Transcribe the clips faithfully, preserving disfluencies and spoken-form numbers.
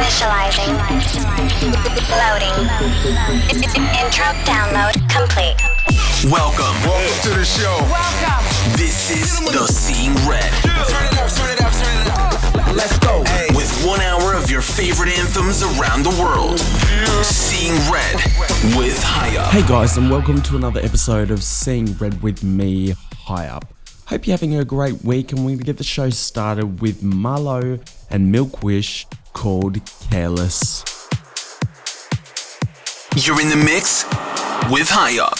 Initializing. Loading. Intro download complete. Welcome. Welcome to the show. Welcome. This is the Seeing Red. Turn it up, turn it up, turn it up. Let's go. Hey. With one hour of your favorite anthems around the world. Seeing Red with Highup. Hey guys, and welcome to another episode of Seeing Red with me, Highup. Hope you're having a great week, and we're going to get the show started with Marlo and Milkwish, called Careless. You're in the mix with Highup.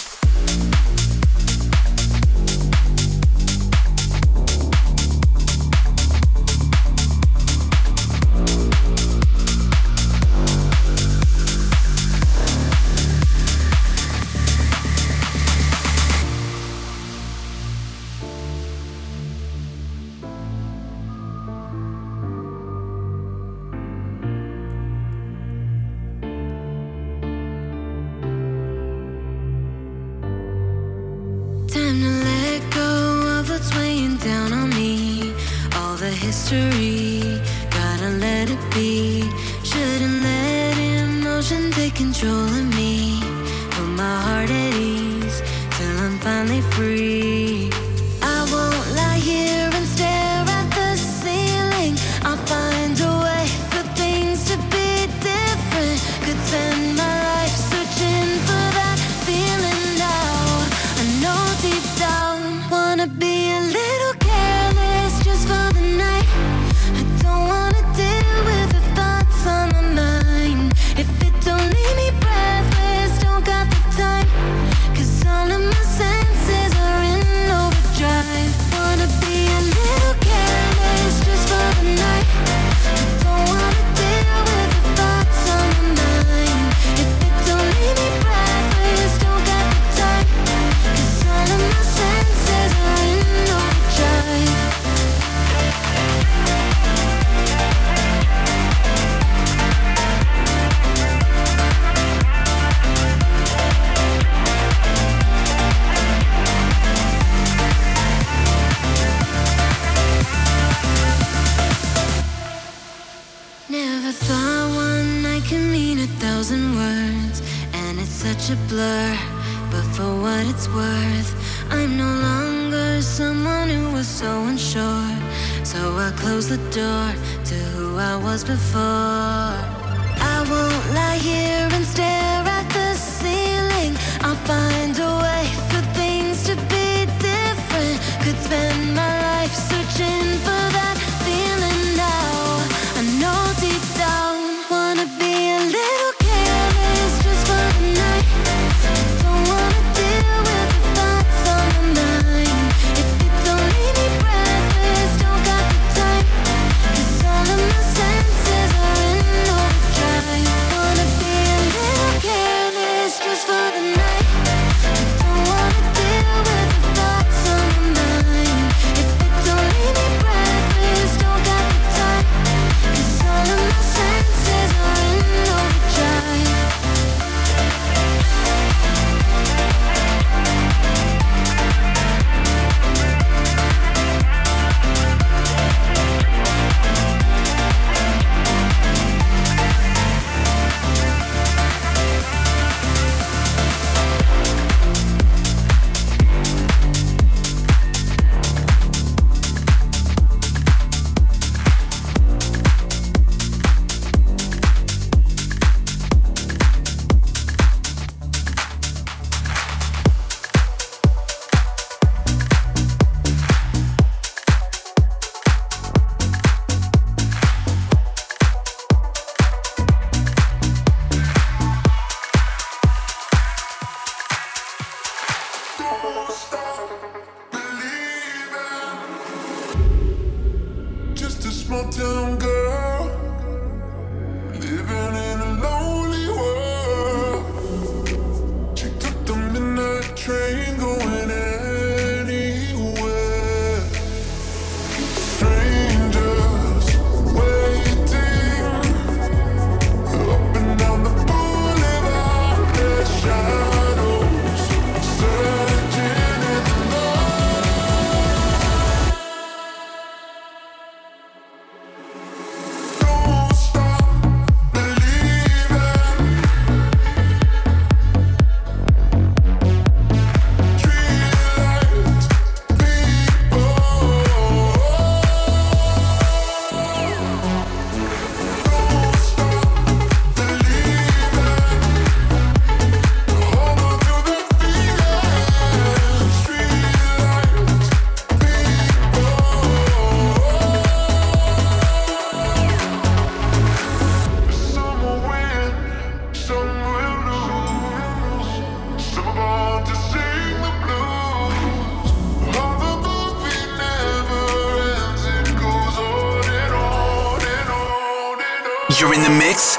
You're in the mix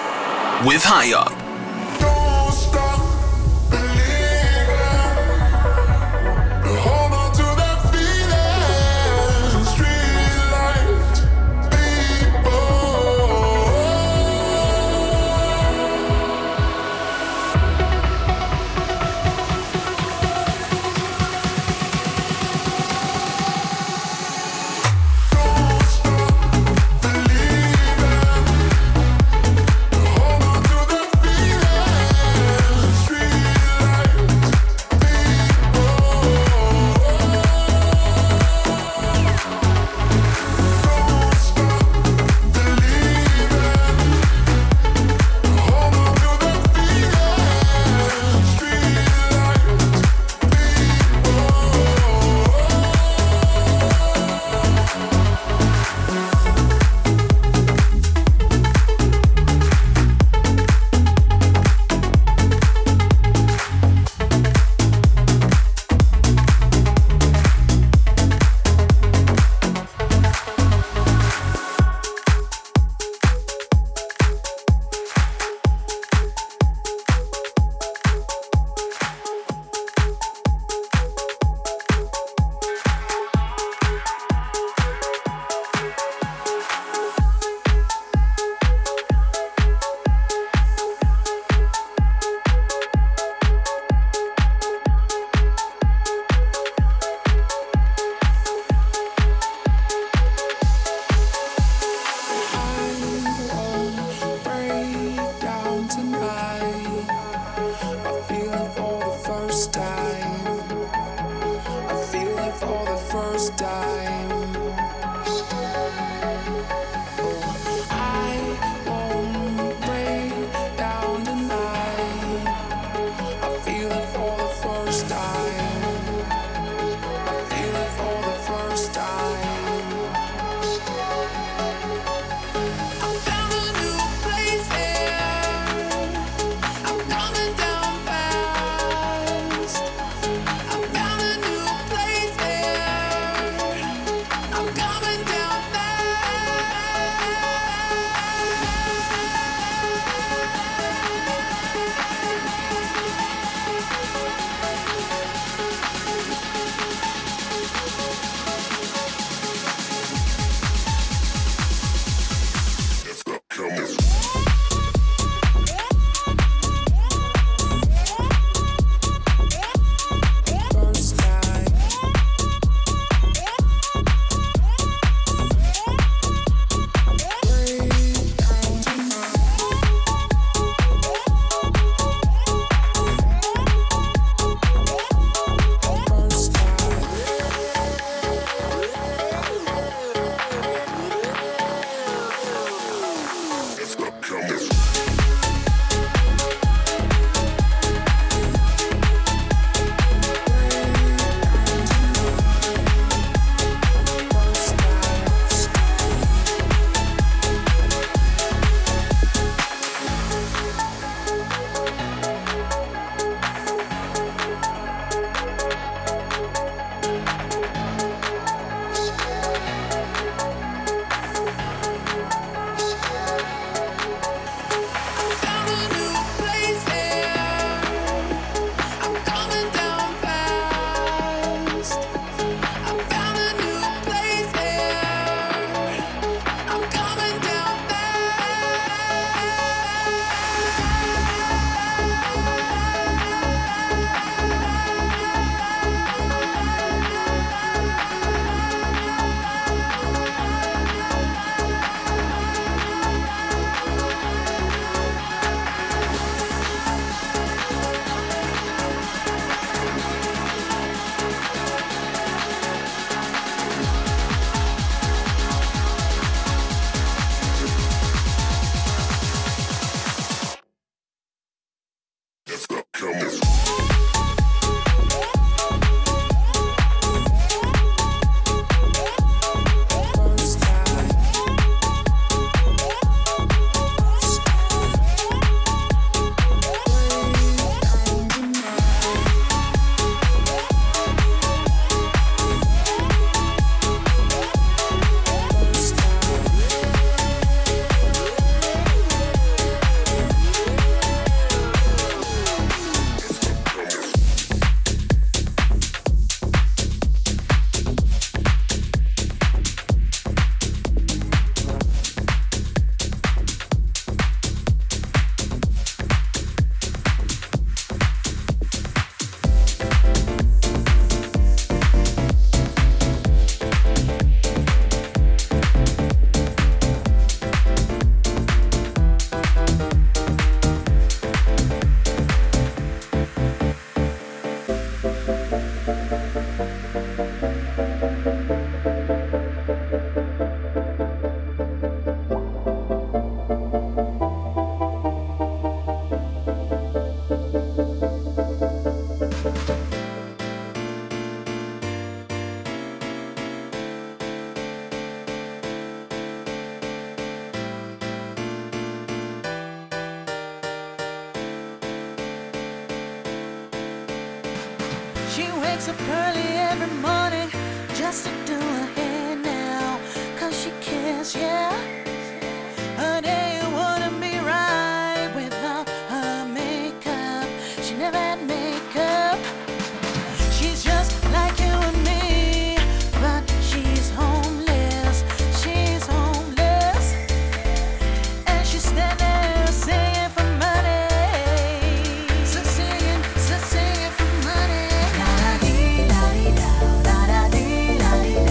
with Highup. She wakes up early every morning just to do her hair now, 'cause she cares, yeah. Her day wouldn't be right without her makeup. She never had makeup. She's just like you and me, but she's homeless. She's homeless. And she's standing there singing for money. So singing, so singing for money. La-da-dee, la-dee-da, la-da-dee, la-dee-da.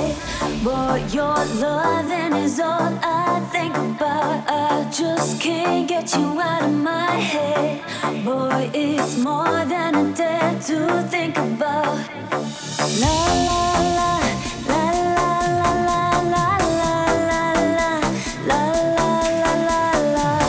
away. Boy, your loving is all I think about. I just can't get you out of my head. Boy, it's more than I dare to think about. La la la, la la la la la la la la la la.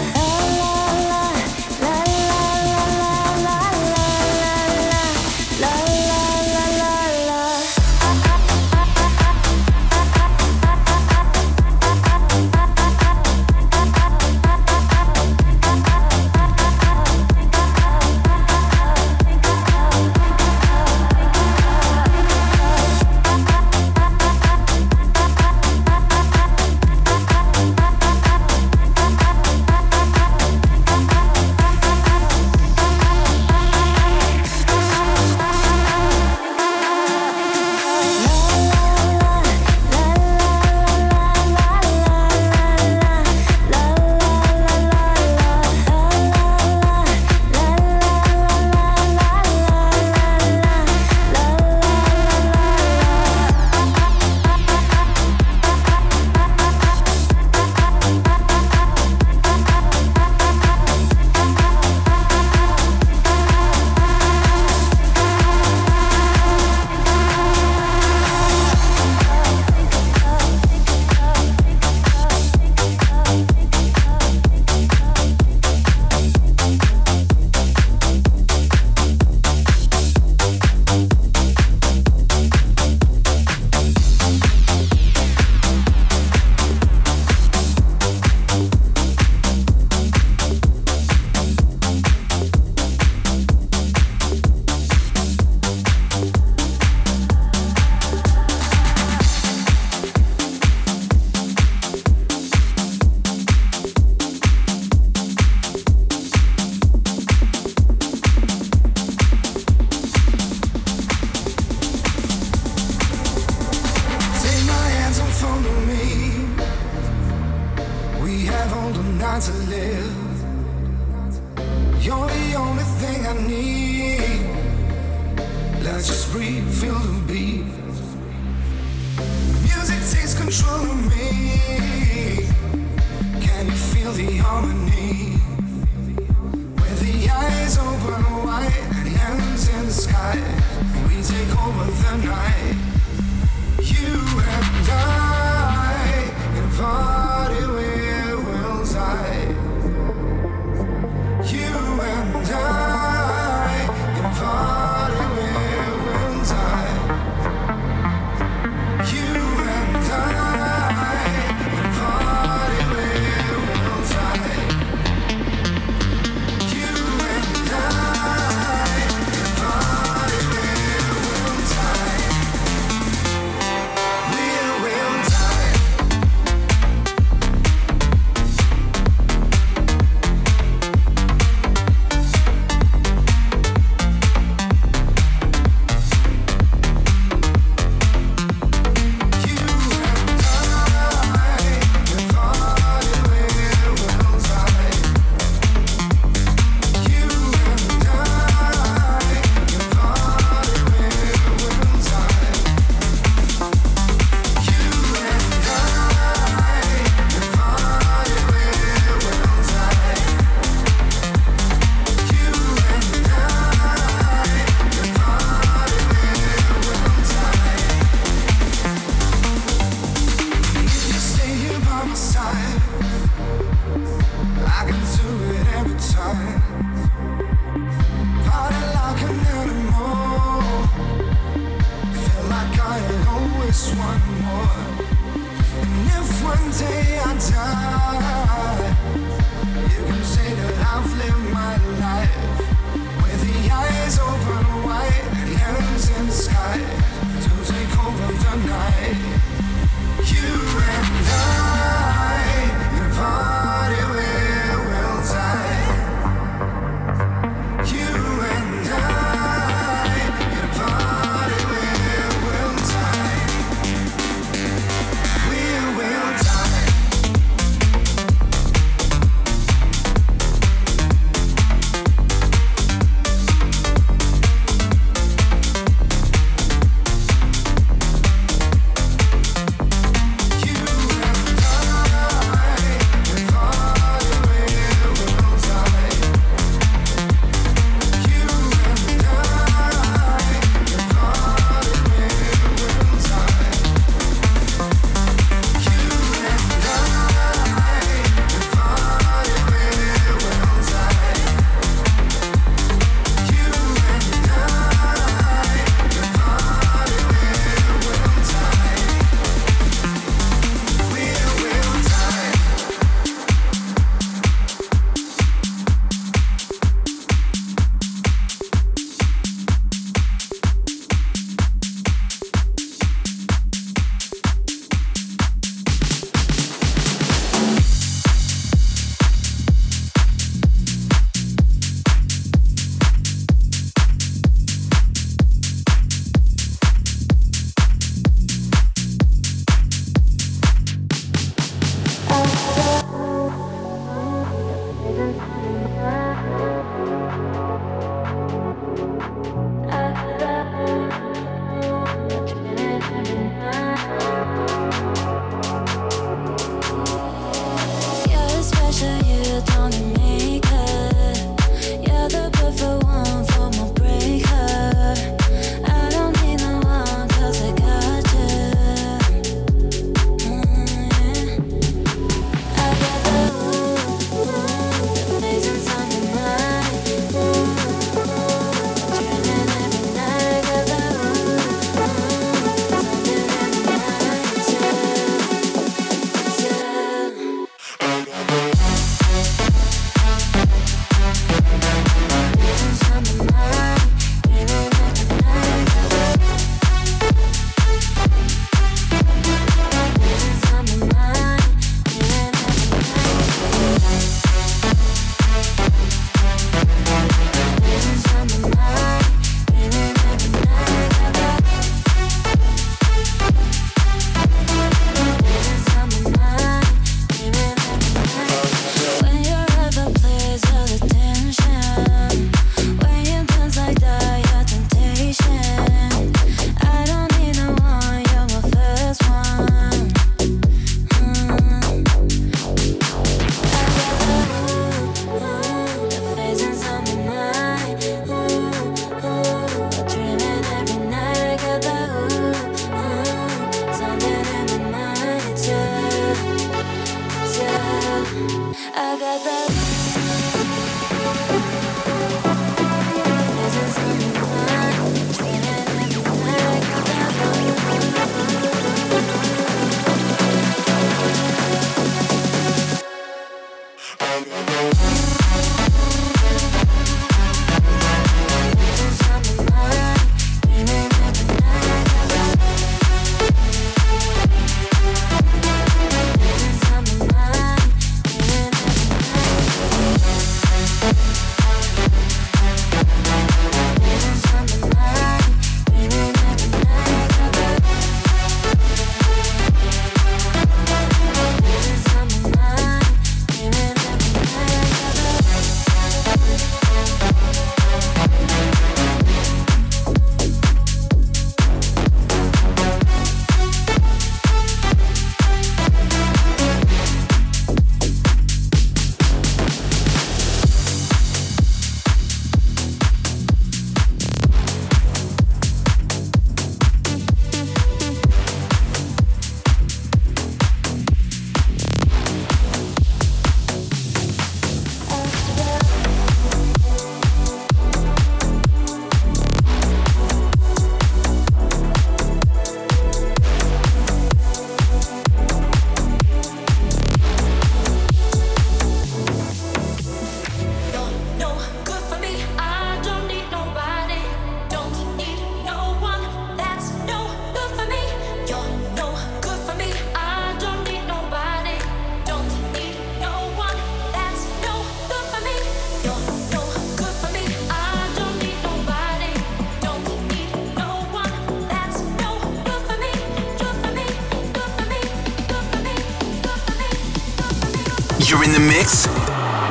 You're in the mix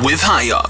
with Highup.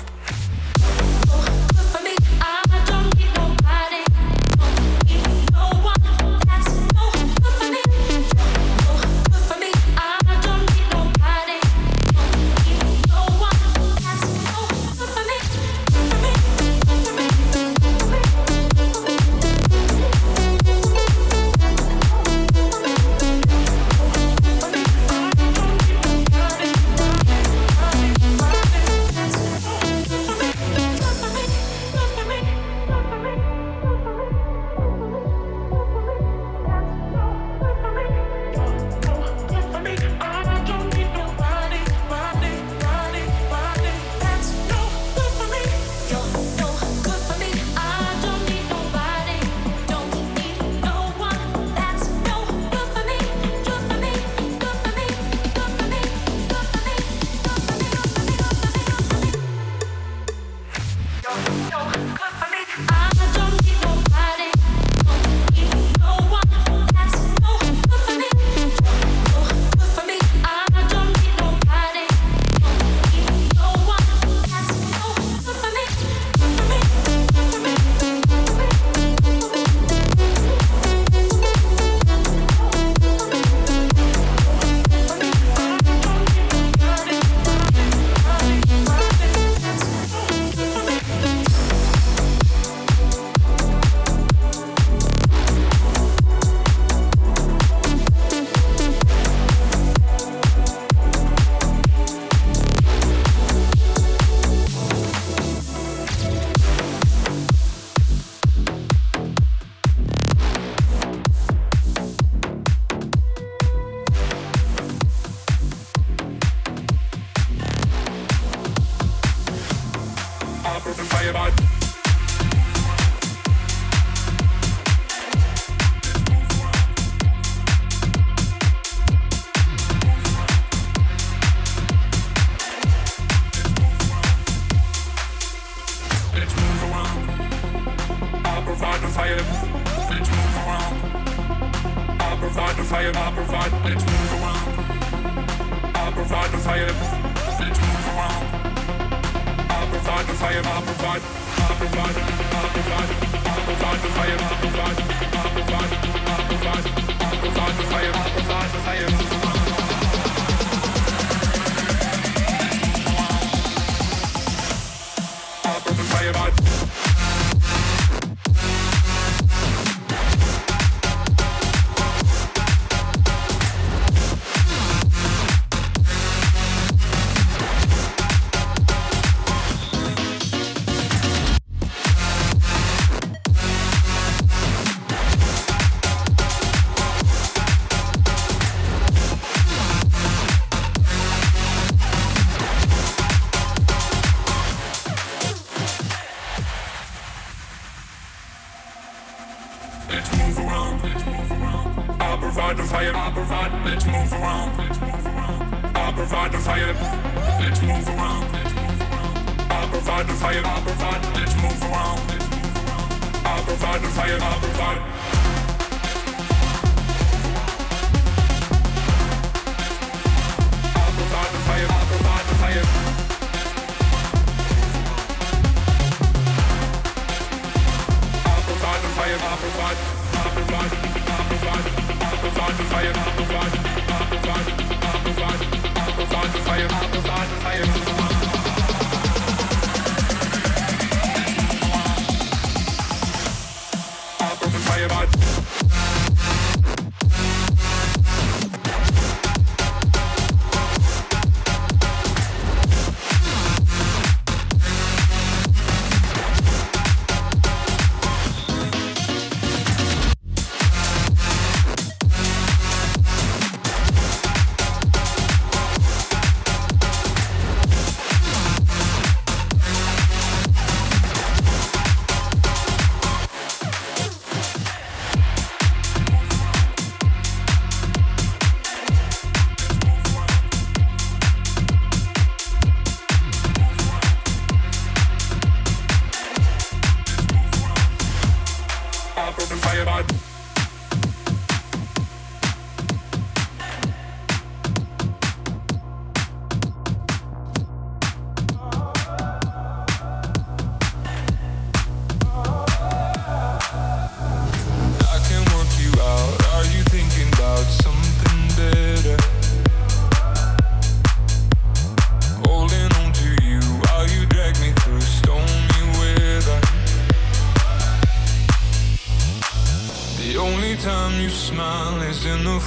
About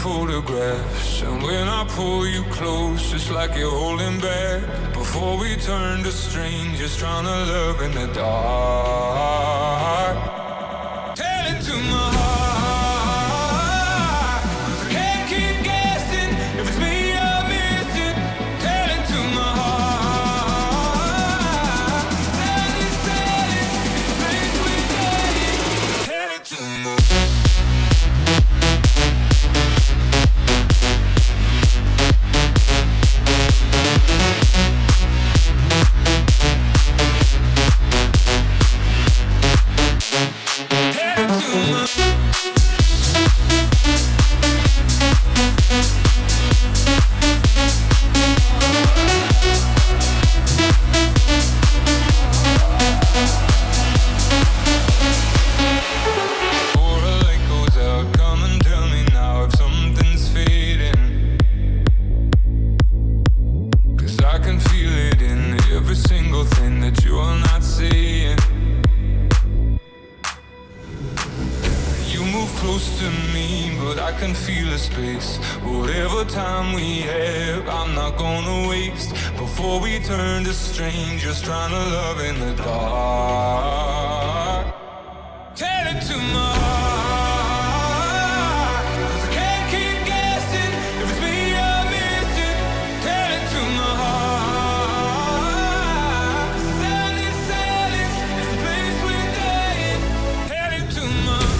photographs. And when I pull you close, it's like you're holding back. Before we turn to strangers, trying to love in the dark. Tell it to my heart, 'cause I can't keep guessing if it's me you're missing. Tell it to my heart. Tell it, tell it, it's things we did. Tell it to my heart.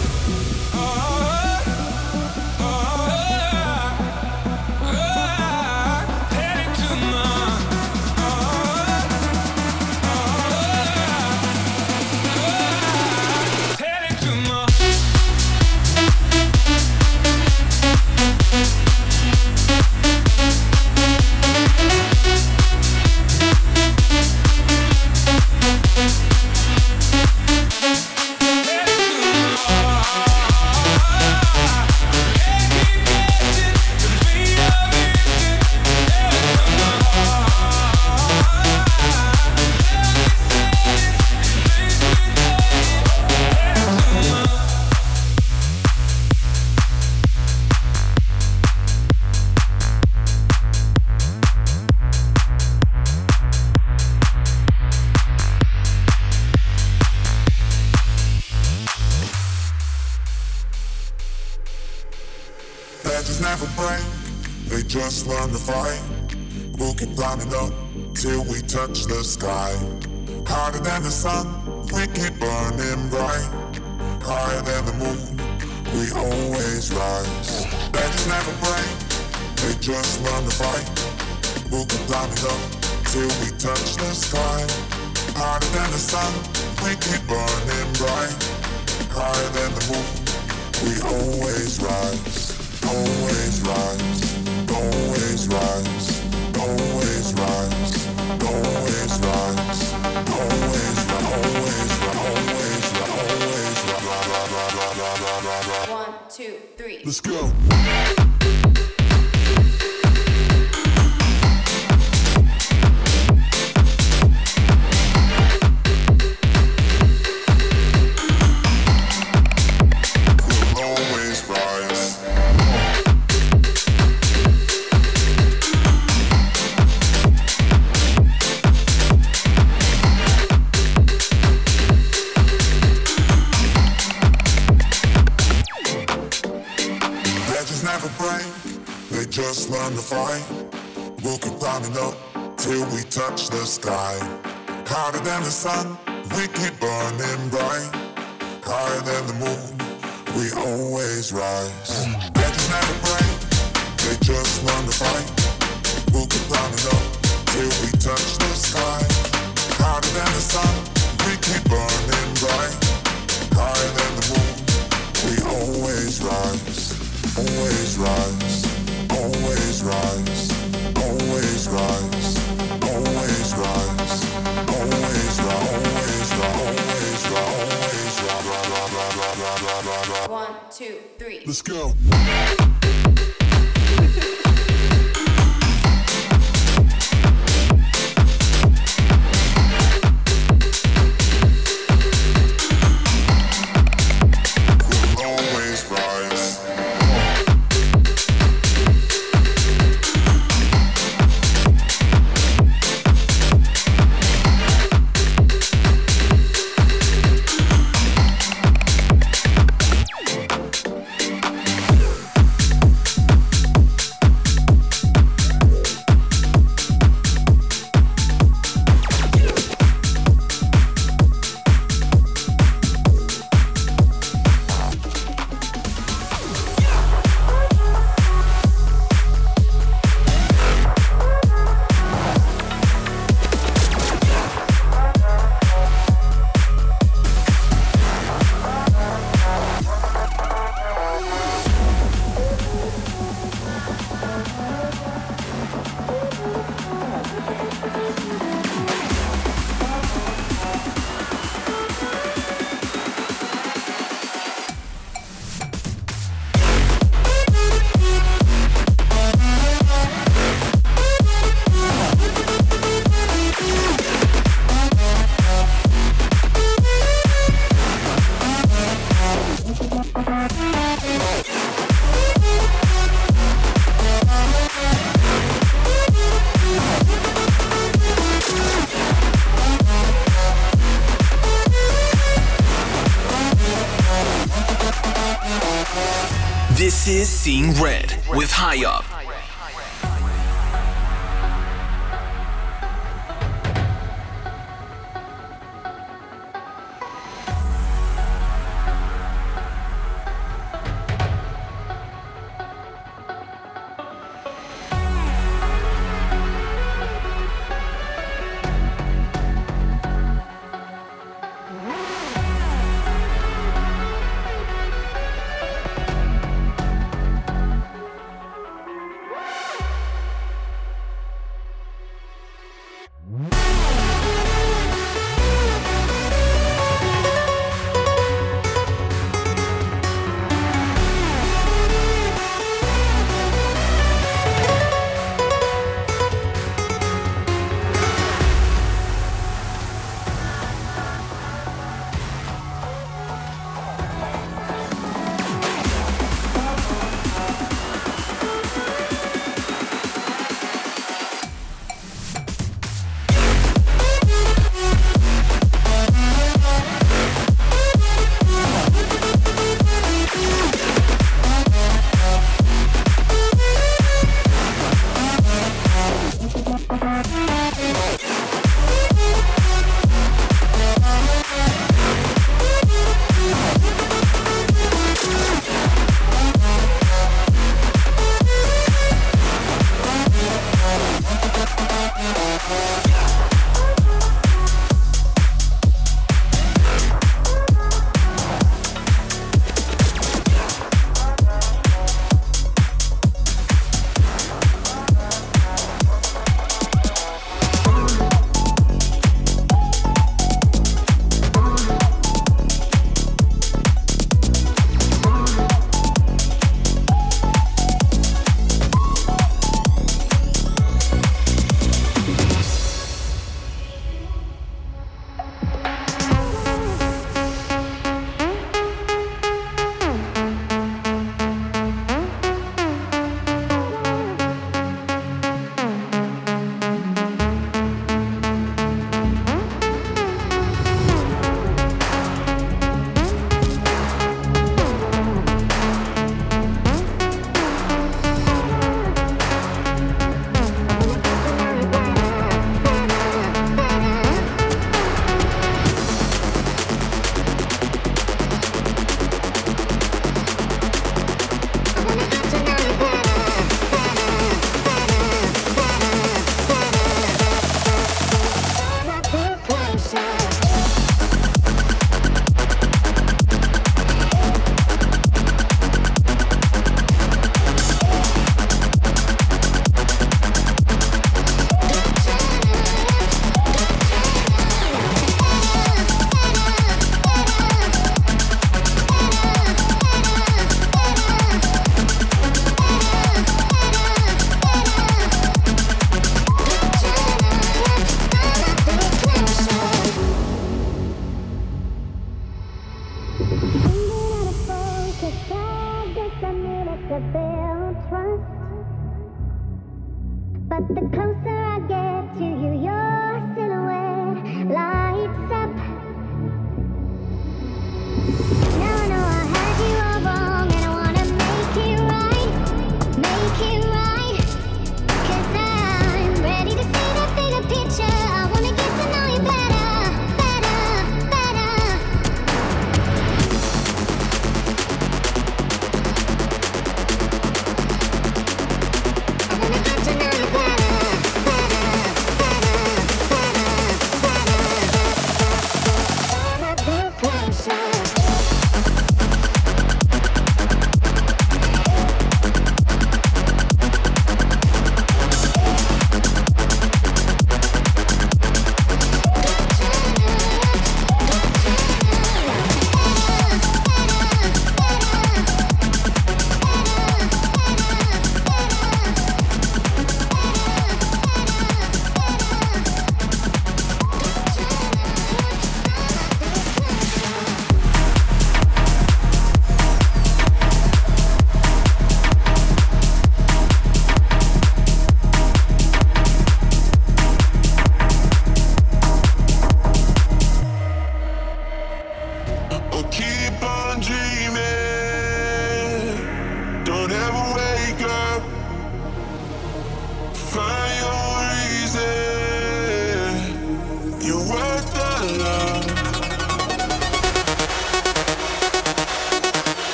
Seeing Red with Highup.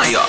fire.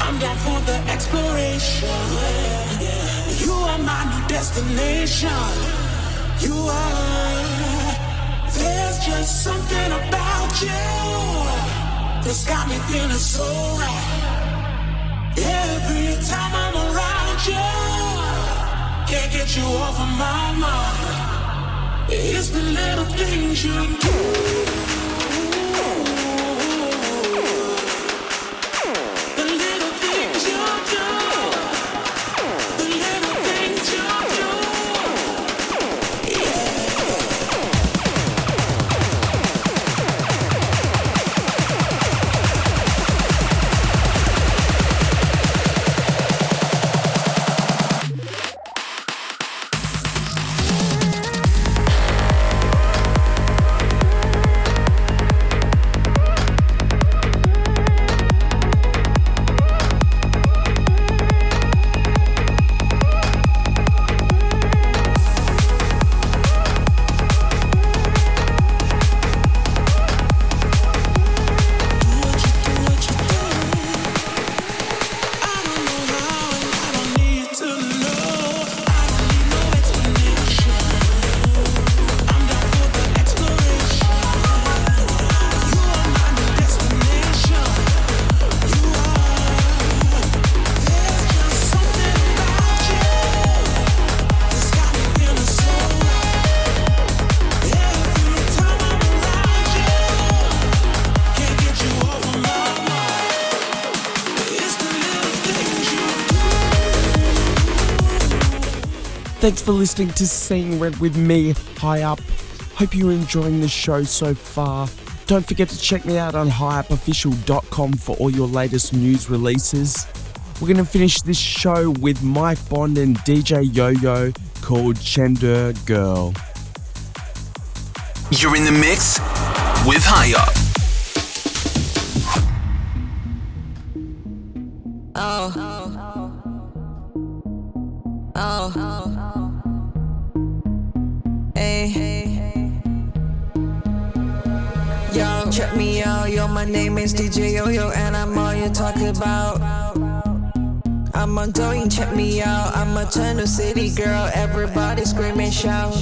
I'm down for the exploration. You are my new destination. You are. There's just something about you that's got me feeling so right. Every time I'm around you, can't get you off of my mind. It's the little things you do. Thanks for listening to Seeing Red with me, Highup. Hope you're enjoying the show so far. Don't forget to check me out on high up official dot com for all your latest news releases. We're going to finish this show with Mike Bond and D J Yo-Yo called Chender Girl. You're in the mix with Highup. Oh. Oh. Oh. Oh. Check me out, yo, my name is D J Yo-Yo and I'm all you talk about. I'm on Douyin, check me out, I'm a Chengdu city girl, everybody scream and shout.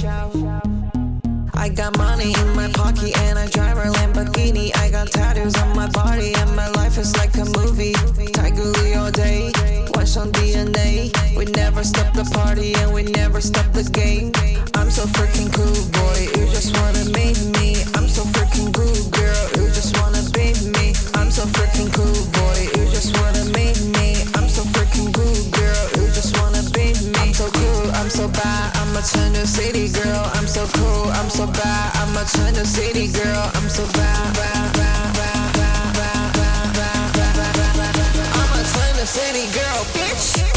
I got money in my pocket and I drive a Lamborghini. I got tattoos on my body and my life is like a movie. Tiger Lee all day, watch on D N A. We never stop the party and we never stop the game. I'm so freaking cool, boy, you just wanna meet me. I'm so freaking cool, girl, you just wanna be me. I'm so freaking cool, boy, you just wanna meet me. I'm so freaking cool, girl, you just wanna be me. I'm so cool, I'm so bad, I'm a Chengdu city girl. I'm so cool, I'm so bad, I'm a Chengdu city girl. I'm so bad, bad, bad, bad, bad, bad, bad, bad, bad, bad, bad. I'm a Chengdu city girl, bitch.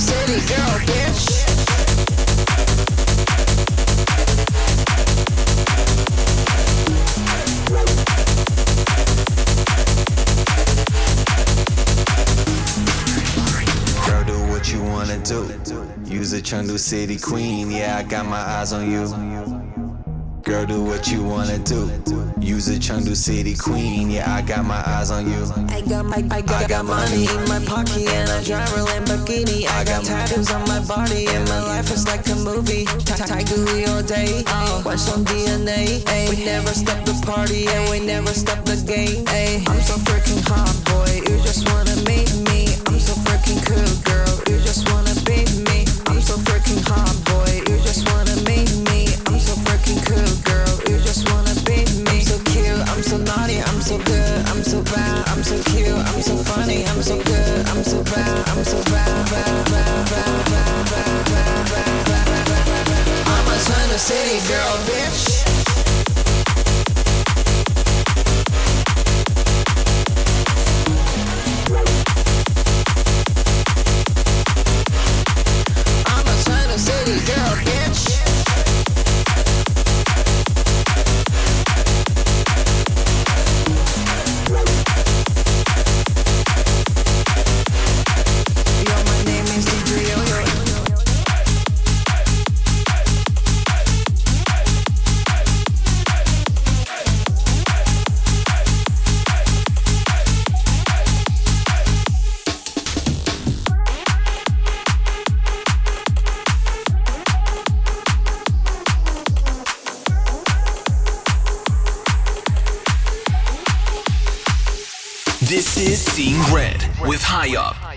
City girl, bitch. Girl, do what you wanna do. You's a Chengdu city queen, yeah, I got my eyes on you. Girl, do what you wanna do. You's a Chengdu city queen, yeah, I got my eyes on you. I got my, I got, I got money in my pocket and I drive a Lamborghini. I got tattoos on my body and my life is like a movie. Tiger Lee all day, watch on D N A. We never stop the party and we never stop the game. I'm so freaking hot, boy, you just wanna meet me. I'm so freaking cool, girl, you just wanna be me. I'm so freaking hot, boy, you just wanna meet me. I'm so freaking cool, girl, you just wanna be me. I'm so cute, I'm so naughty, I'm so good, I'm so bad, I'm so cute, I'm so funny, I'm so good, I'm so bad, I'm so bad, bad, bad, bad, bad, bad, bad, bad, bad, bad. I'm a Chengdu city girl, bitch. This is Seeing Red with Highup.